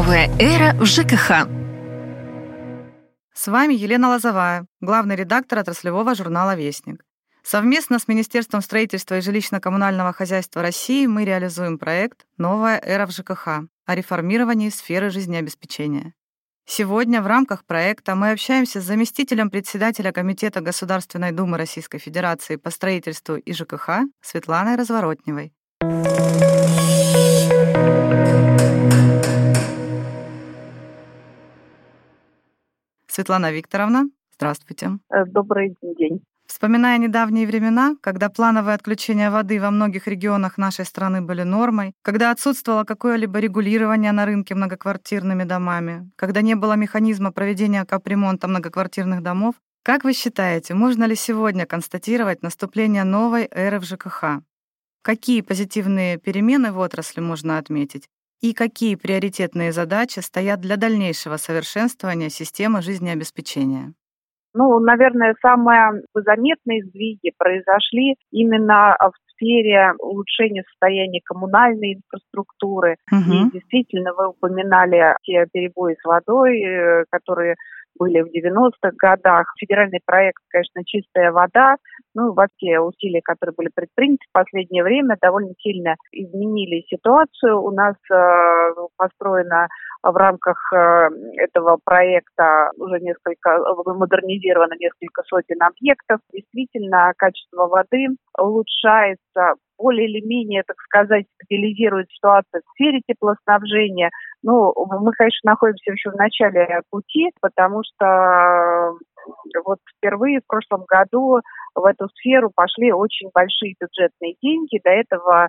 Новая эра в ЖКХ. С вами Елена Лозовая, главный редактор отраслевого журнала «Вестник». Совместно с Министерством строительства и жилищно-коммунального хозяйства России мы реализуем проект «Новая эра в ЖКХ» о реформировании сферы жизнеобеспечения. Сегодня в рамках проекта мы общаемся с заместителем председателя Комитета Государственной Думы Российской Федерации по строительству и ЖКХ Светланой Разворотневой. Светлана Викторовна, здравствуйте. Добрый день. Вспоминая недавние времена, когда плановое отключение воды во многих регионах нашей страны были нормой, когда отсутствовало какое-либо регулирование на рынке многоквартирными домами, когда не было механизма проведения капремонта многоквартирных домов, как вы считаете, можно ли сегодня констатировать наступление новой эры в ЖКХ? Какие позитивные перемены в отрасли можно отметить? И какие приоритетные задачи стоят для дальнейшего совершенствования системы жизнеобеспечения? Наверное, самые заметные сдвиги произошли именно в сфере улучшения состояния коммунальной инфраструктуры. И действительно, вы упоминали те перебои с водой, которые были в 90-х годах. Федеральный проект, конечно, «Чистая вода». Вообще усилия, которые были предприняты в последнее время, довольно сильно изменили ситуацию. У нас построено в рамках этого проекта уже модернизировано несколько сотен объектов. Действительно, качество воды улучшается, более или менее, стабилизирует ситуацию в сфере теплоснабжения. Мы, конечно, находимся еще в начале пути, потому что впервые в прошлом году в эту сферу пошли очень большие бюджетные деньги. До этого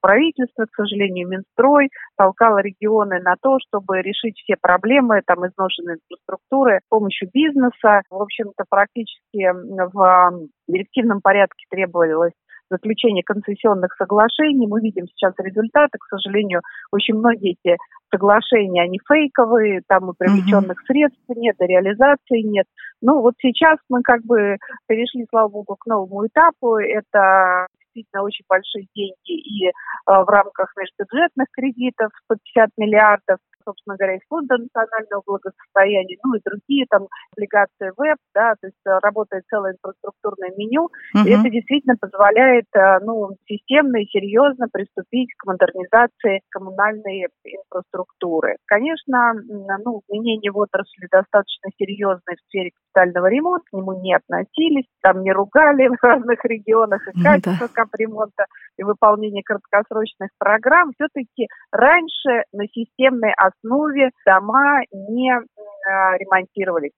правительство, к сожалению, Минстрой толкало регионы на то, чтобы решить все проблемы изношенной инфраструктуры с помощью бизнеса. В общем-то, практически в директивном порядке требовалось заключение концессионных соглашений. Мы видим сейчас результаты. К сожалению, очень многие эти соглашения, они фейковые, там и привлеченных средств нет, и реализации нет. Сейчас мы перешли, слава богу, к новому этапу. Это действительно очень большие деньги и в рамках межбюджетных кредитов по 50 миллиардов, собственно говоря, из Фонда национального благосостояния, и другие облигации ВЭП, то есть работает целое инфраструктурное меню, и это действительно позволяет, системно и серьезно приступить к модернизации коммунальной инфраструктуры. Конечно, изменения в отрасли достаточно серьезные в сфере капитального ремонта, к нему не относились, там не ругали в разных регионах и качество капремонта, и выполнение краткосрочных программ. Все-таки раньше на системной основе дома не ремонтировались.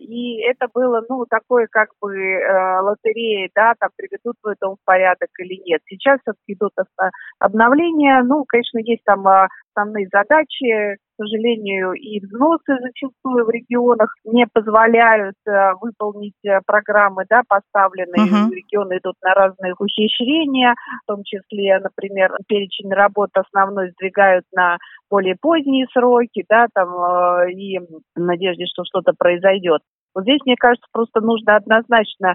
И это было, такое лотерея, приведут в этом в порядок или нет. Сейчас все-таки идут обновления, конечно, есть основные задачи, к сожалению, и взносы зачастую в регионах не позволяют выполнить программы, поставленные. Регионы идут на разные ухищрения, в том числе, например, перечень работ основной сдвигают на более поздние сроки, и в надежде, что что-то произойдет. Здесь, мне кажется, просто нужно однозначно,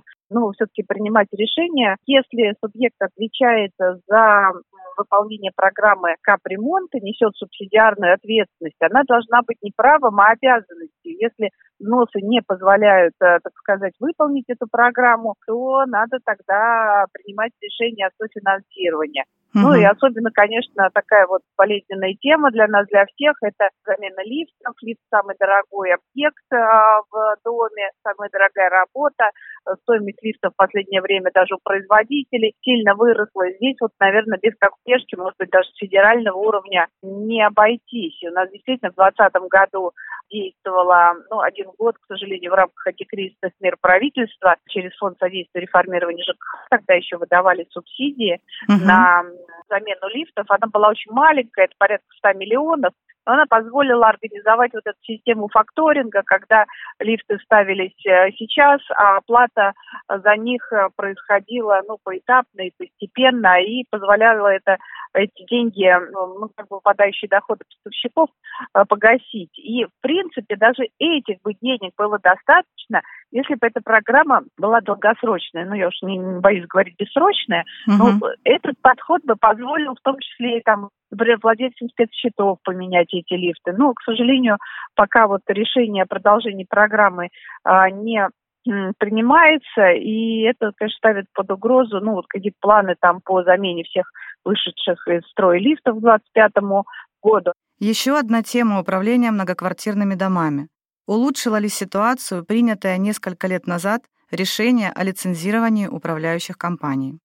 все-таки принимать решение. Если субъект отвечает за выполнение программы капремонта, несет субсидиарную ответственность, она должна быть не правом, а обязанностью. Если взносы не позволяют, выполнить эту программу, то надо тогда принимать решение о софинансировании. И особенно, конечно, такая болезненная тема для нас, для всех, это замена лифтов. Лифт – самый дорогой объект в доме, самая дорогая работа. Стоимость лифта в последнее время даже у производителей сильно выросла. Здесь, наверное, без спешки, может быть, даже федерального уровня не обойтись. У нас действительно в 2020 году действовало, 1 год, к сожалению, в рамках антикризисных мер правительства через Фонд содействия реформированию ЖКХ, тогда еще выдавали субсидии на замену лифтов. Она была очень маленькая, это порядка 100 миллионов. Но она позволила организовать эту систему факторинга, когда лифты ставились сейчас, а оплата за них происходила поэтапно и постепенно, и позволяло эти деньги, выпадающие доходы поставщиков, погасить. И, в принципе, даже этих бы денег было достаточно, если бы эта программа была долгосрочная. Я уж не боюсь говорить бессрочная, но этот подход бы позволил в том числе например, владельцам спецсчетов поменять эти лифты. Но, к сожалению, пока вот решение о продолжении программы не принимается, и это, конечно, ставит под угрозу, ну, вот какие-то планы там по замене всех вышедших из строя лифтов к 2025 году. Еще одна тема — управления многоквартирными домами. Улучшило ли ситуацию принятое несколько лет назад решение о лицензировании управляющих компаний?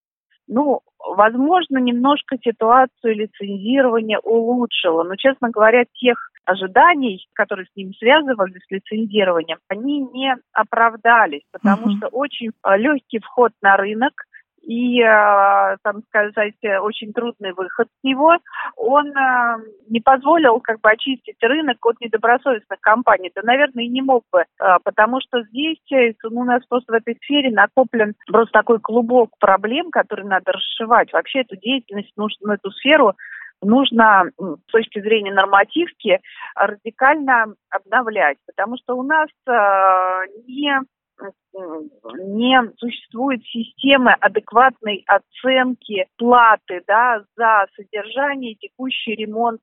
Ну, возможно, немножко ситуацию лицензирования улучшило, но, честно говоря, тех ожиданий, которые с ним связывались, с лицензированием, они не оправдались, потому что очень легкий вход на рынок и, там сказать, очень трудный выход с него, он не позволил как бы очистить рынок от недобросовестных компаний. Да, наверное, и не мог бы, потому что здесь у нас просто в этой сфере накоплен просто такой клубок проблем, который надо расшивать. Вообще эту деятельность, нужно эту сферу нужно с точки зрения нормативки радикально обновлять, потому что у нас не существует системы адекватной оценки платы, да, за содержание и текущий ремонт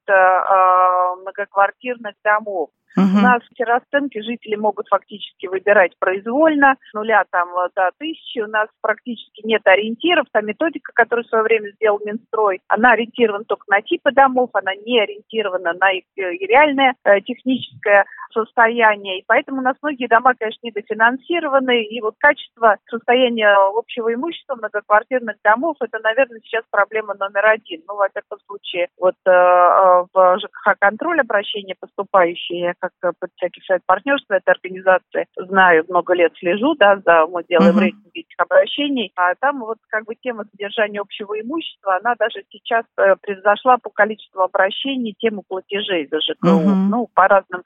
многоквартирных домов. У нас эти расценки жители могут фактически выбирать произвольно, с нуля там до 1000. У нас практически нет ориентиров. Та методика, которую в свое время сделал Минстрой, она ориентирована только на типы домов, она не ориентирована на их реальное техническое состояние. И поэтому у нас многие дома, конечно, недофинансированы. И вот качество состояния общего имущества многоквартирных домов — это, наверное, сейчас проблема номер один. Ну, во всяком случае, вот в ЖКХ-контроль обращения поступающие, как всякий сайт партнерства этой организации, знаю, много лет слежу, да, за, мы делаем рейтинг этих обращений, а там вот как бы тема содержания общего имущества, она даже сейчас превзошла по количеству обращений тему платежей за ЖКУ. Ну, по разным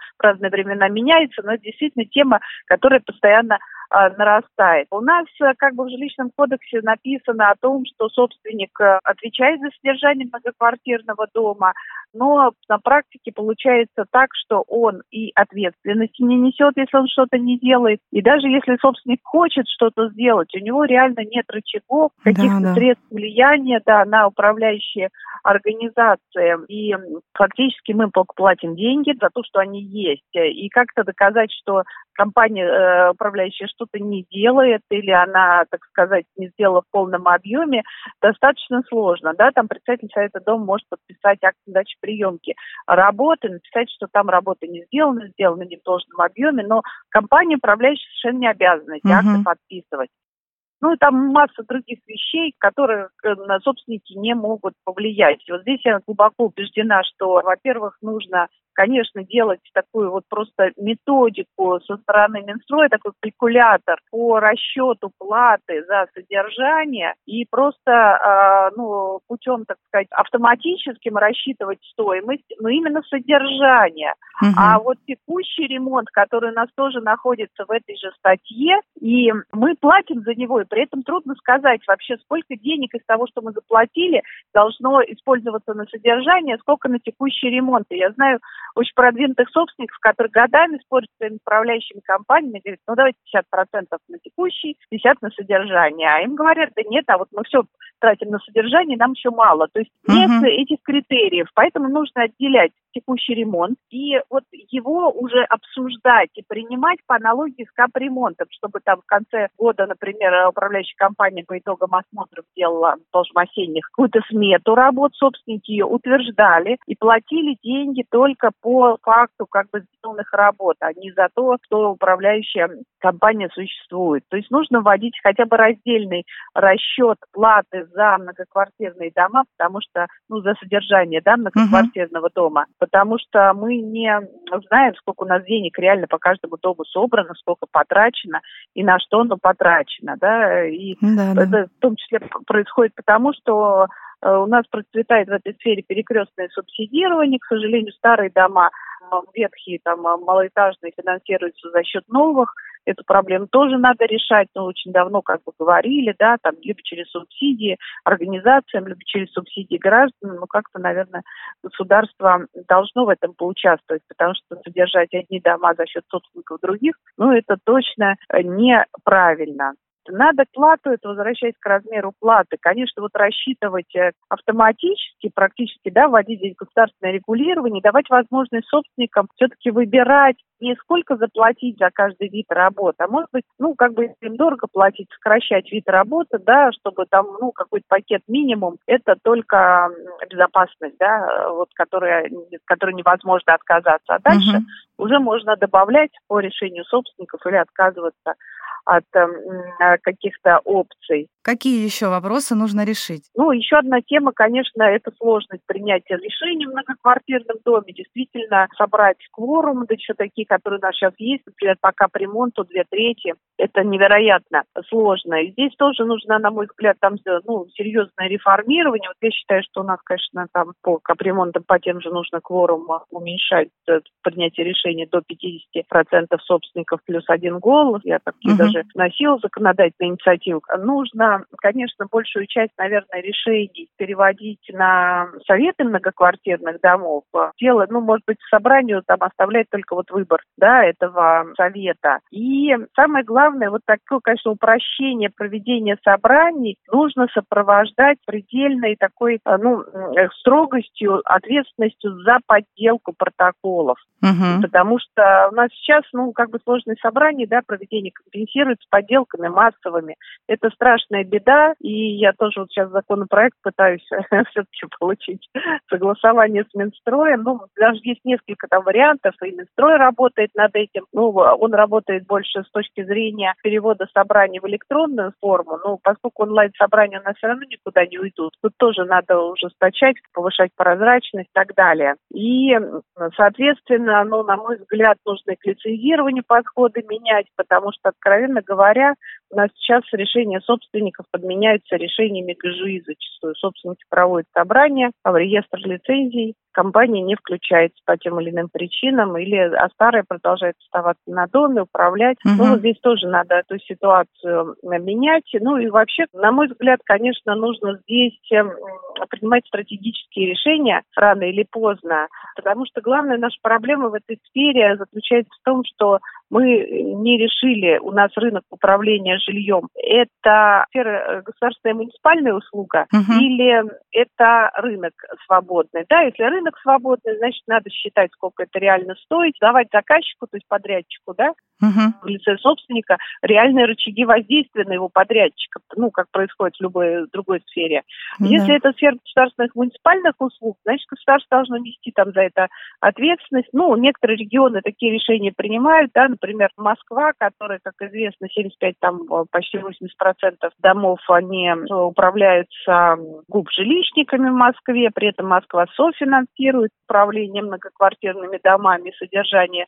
временам меняется, но это действительно тема, которая постоянно нарастает. У нас как бы в жилищном кодексе написано о том, что собственник отвечает за содержание многоквартирного дома, но на практике получается так, что он и ответственности не несет, если он что-то не делает. И даже если собственник хочет что-то сделать, у него реально нет рычагов, каких-то средств влияния, да, на управляющие организации. И фактически мы платим деньги за то, что они есть. И как-то доказать, что компания управляющая что-то не делает или она, так сказать, не сделала в полном объеме, достаточно сложно. Да? Там председатель совета дома может подписать акт дачи приемки работы, написать, что там работа не сделана, сделана не в должном объеме, но компания управляющая совершенно не обязана эти акты подписывать. Ну, и там масса других вещей, которые собственники не могут повлиять. Вот здесь я глубоко убеждена, что, во-первых, нужно, конечно, делать такую вот просто методику со стороны Минстроя, такой калькулятор по расчету платы за содержание и просто, ну, путем, так сказать, автоматическим рассчитывать стоимость, но именно содержание. А вот текущий ремонт, который у нас тоже находится в этой же статье, и мы платим за него, и при этом трудно сказать вообще, сколько денег из того, что мы заплатили, должно использоваться на содержание, сколько на текущий ремонт. И я знаю очень продвинутых собственников, которые годами спорят с своими управляющими компаниями, говорят, ну давайте 50% на текущий, 50% на содержание. А им говорят, да нет, а вот мы все тратим на содержание, нам еще мало. То есть нет этих критериев, поэтому нужно отделять текущий ремонт и вот его уже обсуждать и принимать по аналогии с капремонтом, чтобы там в конце года, например, управляющая компания по итогам осмотров делала, тоже осенних, какую-то смету работ, собственники ее утверждали и платили деньги только по факту как бы сделанных работ, а не за то, что управляющая компания существует. То есть нужно вводить хотя бы раздельный расчет платы за многоквартирные дома, потому что, ну, за содержание, да, многоквартирного дома, потому что мы не знаем, сколько у нас денег реально по каждому дому собрано, сколько потрачено и на что оно потрачено, да, и это в том числе происходит потому, что у нас процветает в этой сфере перекрестное субсидирование. К сожалению, старые дома, ветхие, там, малоэтажные, финансируются за счет новых. Эту проблему тоже надо решать. Ну, очень давно как бы говорили, да, там, либо через субсидии организациям, либо через субсидии гражданам. Ну, как-то, наверное, государство должно в этом поучаствовать, потому что содержать одни дома за счет собственников других, ну, это точно неправильно. Надо плату это возвращать к размеру платы. Конечно, вот рассчитывать автоматически, практически, да, вводить здесь государственное регулирование, давать возможность собственникам все-таки выбирать, не сколько заплатить за каждый вид работы, а может быть, если им дорого платить, сокращать вид работы, да, чтобы там, какой-то пакет минимум, это только безопасность, да, вот, которой невозможно отказаться. А дальше уже можно добавлять по решению собственников или отказываться от каких-то опций. Какие еще вопросы нужно решить? Еще одна тема, конечно, это сложность принятия решений в многоквартирном доме. Действительно, собрать кворум, да еще такие, которые у нас сейчас есть, например, пока по ремонту 2/3, это невероятно сложно. И здесь тоже нужно, на мой взгляд, там серьезное реформирование. Вот я считаю, что у нас, конечно, там по капремонтам по тем же нужно кворум уменьшать, принятие решений до 50% собственников плюс один голос. Я такие даже вносила законодательную инициативу. Нужно, конечно, большую часть, наверное, решений переводить на советы многоквартирных домов. Дело, может быть, собранию там оставлять только выбор, да, этого совета. И самое главное, такое, конечно, упрощение проведения собраний нужно сопровождать предельной такой, строгостью, ответственностью за подделку протоколов. Потому что у нас сейчас, сложные собрания, да, проведение компенсируется подделками массовыми. Это страшная беда, и я тоже сейчас законопроект пытаюсь все-таки получить согласование с Минстроем. Даже есть несколько там вариантов, и Минстрой работает над этим. Он работает больше с точки зрения перевода собраний в электронную форму, поскольку онлайн-собрания у нас все равно никуда не уйдут. Тут тоже надо ужесточать, повышать прозрачность и так далее. И, соответственно, на мой взгляд, нужно к лицензированию подходы менять, потому что, откровенно говоря, у нас сейчас решения собственников подменяются решениями ГЖИ зачастую. Собственники проводят собрания, а в реестр лицензий компания не включается по тем или иным причинам, а старая продолжает оставаться на доме, управлять. Здесь тоже надо эту ситуацию менять. И вообще, на мой взгляд, конечно, нужно здесь принимать стратегические решения рано или поздно, потому что главная наша проблема в этой сфере заключается в том, что мы не решили, у нас рынок управления жильем. Это сфера государственная муниципальная услуга или это рынок свободный? Да, если рынок свободный, значит, надо считать, сколько это реально стоит, давать заказчику, то есть подрядчику, да, в лице собственника, реальные рычаги воздействия на его подрядчика, как происходит в любой другой сфере. Если это сфера государственных муниципальных услуг, значит, государство должно нести там за это ответственность. Некоторые регионы такие решения принимают, да, например, Москва, которая, как известно, 75, там, почти 80% домов, они управляются губ-жилищниками в Москве, при этом Москва софинансирует управление многоквартирными домами, содержание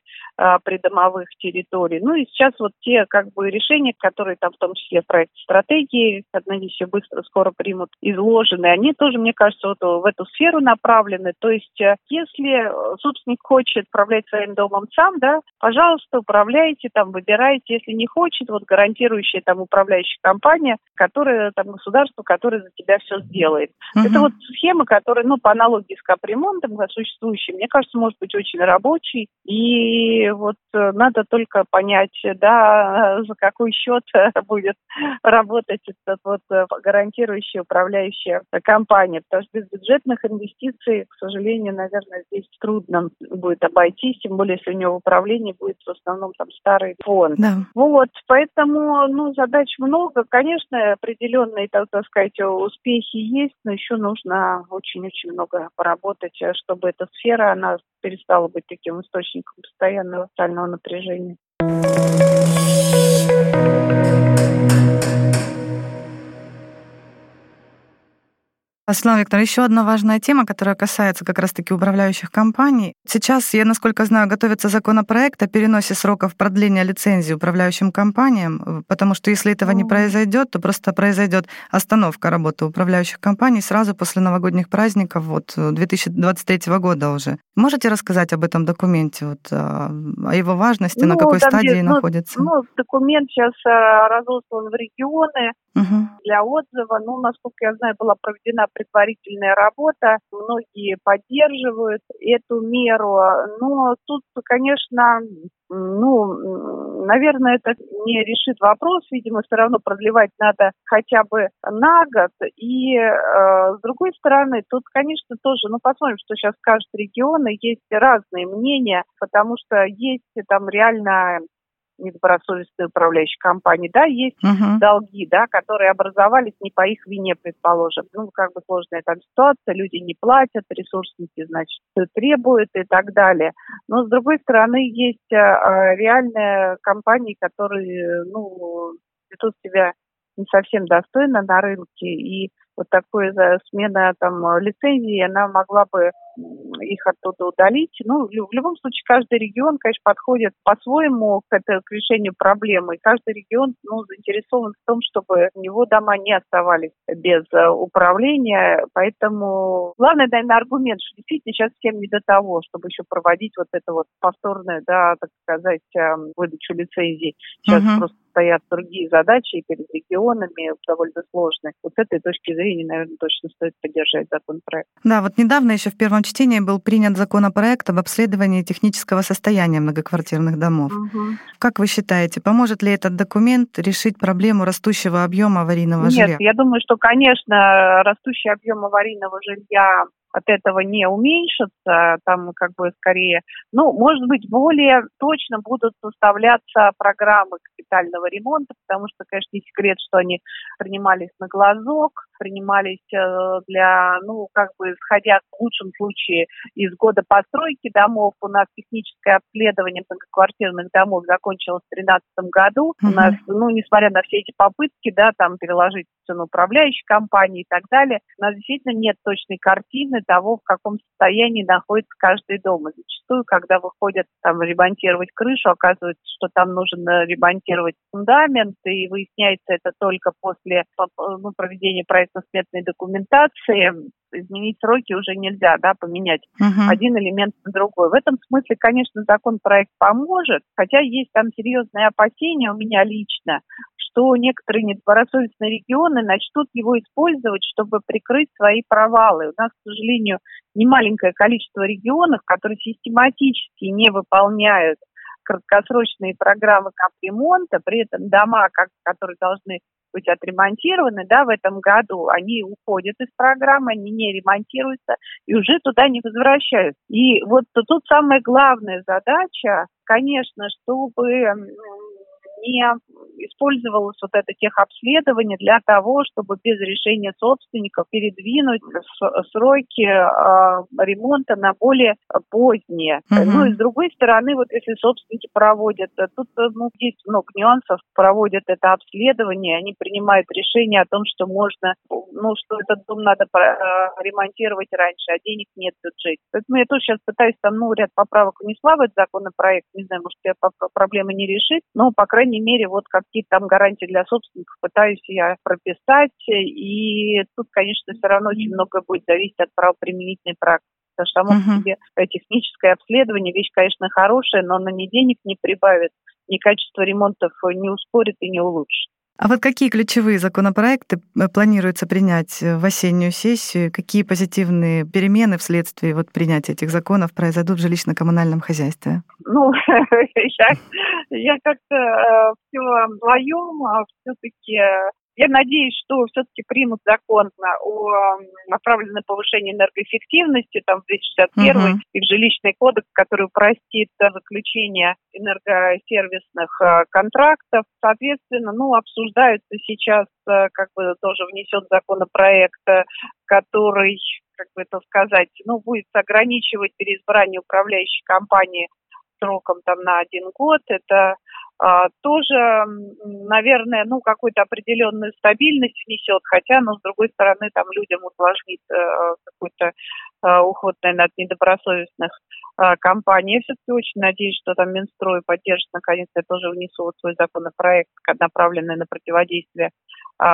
придомовых территорий. И сейчас те решения, которые там в том числе в проекте стратегии, надеюсь, еще быстро, скоро примут, изложены, они тоже, мне кажется, в эту сферу направлены. То есть, если собственник хочет управлять своим домом сам, да, пожалуйста, управляйте, там, выбирайте. Если не хочет, гарантирующая там управляющая компания, которая там государство, которое за тебя все сделает. Это схема, которая, по аналогии с капремонтом существующей, мне кажется, может быть очень рабочей. И надо только понять, да, за какой счет будет работать эта гарантирующая управляющая компания. Потому что без бюджетных инвестиций, к сожалению, наверное, здесь трудно будет обойтись, тем более, если у него в управлении будет в основном там старый фонд. Да. Поэтому, задач много. Конечно, определенные, так сказать, успехи есть, но еще нужно очень-очень много поработать, чтобы эта сфера, она перестала быть таким источником постоянного социального напряжения. Светлана Викторовна, еще одна важная тема, которая касается как раз-таки управляющих компаний. Сейчас, я насколько знаю, готовится законопроект о переносе сроков продления лицензии управляющим компаниям, потому что если этого не произойдет, то просто произойдет остановка работы управляющих компаний сразу после новогодних праздников 2023 года уже. Можете рассказать об этом документе, о его важности, на какой стадии находится? Документ сейчас разослан в регионы для отзыва. Насколько я знаю, была проведена предварительная работа. Многие поддерживают эту меру. Но тут, конечно, Ну, наверное, это не решит вопрос. Видимо, все равно продлевать надо хотя бы на год. И с другой стороны, тут, конечно, тоже, посмотрим, что сейчас скажет регион. Есть разные мнения, потому что есть там реально недобросовестные управляющие компании, есть долги, которые образовались не по их вине, предположим. Сложная там ситуация, люди не платят, ресурсники, требуют и так далее. Но, с другой стороны, есть реальные компании, которые, ведут себя не совсем достойно на рынке, и такая смена лицензии, она могла бы их оттуда удалить. В любом случае, каждый регион, конечно, подходит по-своему к решению проблемы. Каждый регион, заинтересован в том, чтобы у него дома не оставались без управления. Поэтому главное, наверное, аргумент, что действительно сейчас всем не до того, чтобы еще проводить повторную, выдачу лицензий. Сейчас просто стоят другие задачи, и перед регионами довольно сложные. С этой точки зрения, наверное, точно стоит поддержать законопроект. Да, недавно еще в первом чтении был принят законопроект об обследовании технического состояния многоквартирных домов. Как вы считаете, поможет ли этот документ решить проблему растущего объема аварийного жилья? Нет, я думаю, что, конечно, растущий объем аварийного жилья от этого не уменьшится, скорее. Может быть, более точно будут составляться программы капитального ремонта, потому что, конечно, не секрет, что они принимались на глазок, принимались для, исходя в лучшем случае из года постройки домов. У нас техническое обследование многоквартирных домов закончилось в 2013 году. У нас, несмотря на все эти попытки, переложить все на управляющие компании и так далее, у нас действительно нет точной картины того, в каком состоянии находится каждый дом. И зачастую, когда выходят ремонтировать крышу, оказывается, что там нужно ремонтировать фундамент, и выясняется это только после проведения проектно-сметной документации. Изменить сроки уже нельзя, поменять один элемент на другой. В этом смысле, конечно, законопроект поможет, хотя есть серьезные опасения у меня лично, что некоторые недобросовестные регионы начнут его использовать, чтобы прикрыть свои провалы. У нас, к сожалению, немаленькое количество регионов, которые систематически не выполняют краткосрочные программы капремонта, при этом дома, которые должны быть отремонтированы, в этом году, они уходят из программы, они не ремонтируются и уже туда не возвращаются. И тут самая главная задача, конечно, чтобы не использовалось это техобследование для того, чтобы без решения собственников передвинуть сроки ремонта на более поздние. И с другой стороны, если собственники проводят, тут есть много нюансов, проводят это обследование, они принимают решение о том, что можно, что этот дом надо ремонтировать раньше, а денег нет в бюджете. Поэтому я тоже сейчас пытаюсь ряд поправок внесла в этот законопроект, не знаю, может, проблема не решит, но, по крайней мере, какие-то гарантии для собственников пытаюсь я прописать. И тут, конечно, все равно очень многое будет зависеть от правоприменительной практики. Потому что само по себе техническое обследование, вещь, конечно, хорошая, но она ни денег не прибавит, ни качество ремонтов не ускорит и не улучшит. А какие ключевые законопроекты планируется принять в осеннюю сессию? Какие позитивные перемены вследствие принятия этих законов произойдут в жилищно-коммунальном хозяйстве? Я как-то все вдвоем все-таки. Я надеюсь, что все-таки примут закон, направленный на повышение энергоэффективности, 261-й, и в жилищный кодекс, который упростит заключение энергосервисных контрактов. Соответственно, обсуждаются сейчас, тоже внесен законопроект, который, будет ограничивать переизбрание управляющей компании сроком на 1 год. Это тоже, наверное, какую-то определенную стабильность внесет, хотя, с другой стороны, людям усложнит какой-то уход, наверное, от недобросовестных компаний. Я все-таки очень надеюсь, что Минстрой поддержит, наконец, я тоже внесу свой законопроект, направленный на противодействие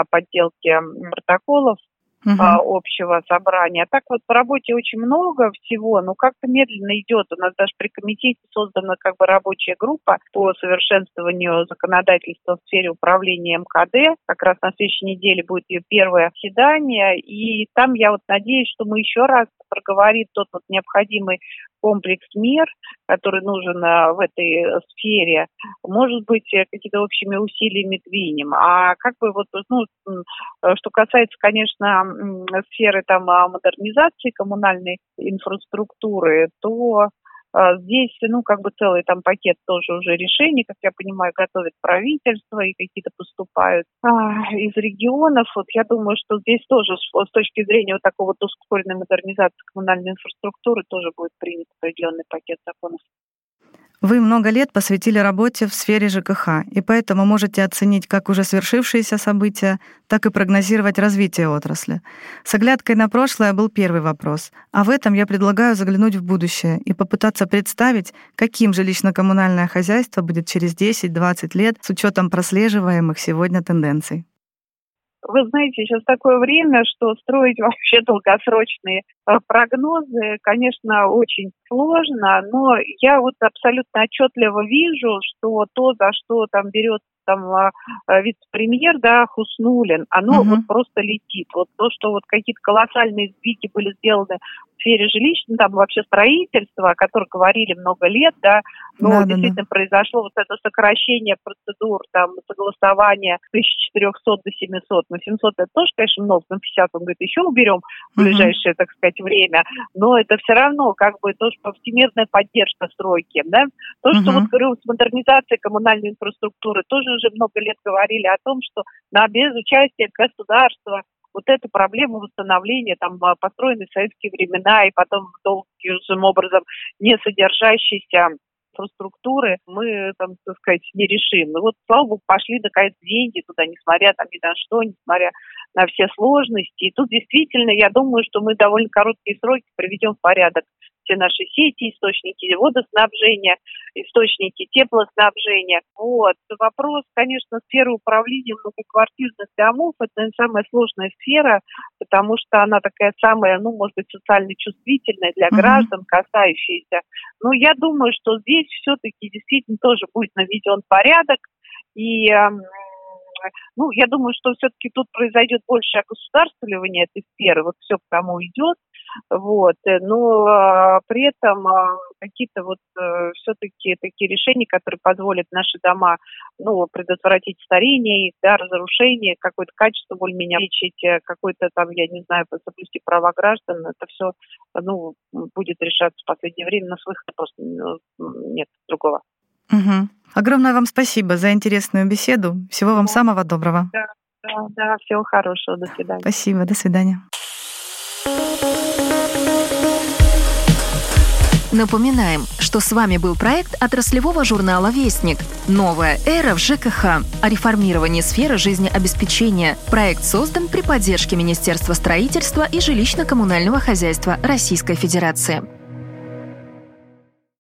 подделке протоколов общего собрания. А так по работе очень много всего, но как-то медленно идет. У нас даже при комитете создана рабочая группа по совершенствованию законодательства в сфере управления МКД. Как раз на следующей неделе будет ее первое заседание, и там я надеюсь, что мы еще раз проговорим тот необходимый комплекс мер, который нужен в этой сфере, может быть, какими-то общими усилиями двинем. А как бы вот, ну, что касается, конечно, сферы там модернизации коммунальной инфраструктуры, то здесь, ну, как бы целый там пакет тоже уже решений, как я понимаю, готовит правительство, и какие-то поступают из регионов. Вот я думаю, что здесь тоже с точки зрения вот такого вот ускоренной модернизации коммунальной инфраструктуры тоже будет принят определенный пакет законов. Вы много лет посвятили работе в сфере ЖКХ, и поэтому можете оценить как уже свершившиеся события, так и прогнозировать развитие отрасли. С оглядкой на прошлое был первый вопрос, а в этом я предлагаю заглянуть в будущее и попытаться представить, каким жилищно-коммунальное хозяйство будет через 10-20 лет с учетом прослеживаемых сегодня тенденций. Вы знаете, сейчас такое время, что строить вообще долгосрочные прогнозы, конечно, очень сложно, но я вот абсолютно отчетливо вижу, что то, за что там берет там вице-премьер, да, Хуснуллин, оно вот просто летит. Вот то, что вот какие-то колоссальные сдвиги были сделаны в сфере жилищного, там вообще строительства, о котором говорили много лет, да, но действительно произошло вот это сокращение процедур, там, согласования с 1400 до 700. Но 700 это тоже, конечно, много, но 50, он говорит, еще уберем в ближайшее, так сказать, время, но это все равно как бы тоже повсеместная поддержка стройки, да. То, что вот говорю, с модернизацией коммунальной инфраструктуры, тоже уже много лет говорили о том, что без участия государства вот эта проблема восстановления, там, построенной в советские времена и потом долгим образом не содержащейся инфраструктуры, мы, там, так сказать, не решим. И вот, слава богу, пошли, наконец, деньги туда, несмотря там, ни на что, несмотря на все сложности. И тут действительно, я думаю, что мы довольно короткие сроки приведем в порядок все наши сети, источники водоснабжения, источники теплоснабжения. Вот. Вопрос, конечно, сферы управления многоквартирных домов – это самая сложная сфера, потому что она такая самая, ну, может быть, социально чувствительная для граждан, касающаяся. Но я думаю, что здесь все-таки действительно тоже будет наведен порядок, и ну, я думаю, что все-таки тут произойдет больше огосударствливание этой сферы, вот все к тому идет, вот, но при этом какие-то вот все-таки такие решения, которые позволят наши дома, ну, предотвратить старение, да, разрушение, какое-то качество более-менее лечить, какое-то там, я не знаю, соблюсти права граждан, это все, ну, будет решаться в последнее время, но с выхода просто нет другого. Угу. Огромное вам спасибо за интересную беседу. Всего вам самого доброго. Да, всего хорошего. До свидания. Спасибо, до свидания. Напоминаем, что с вами был проект отраслевого журнала «Вестник». Новая эра в ЖКХ. О реформировании сферы жизнеобеспечения. Проект создан при поддержке Министерства строительства и жилищно-коммунального хозяйства Российской Федерации.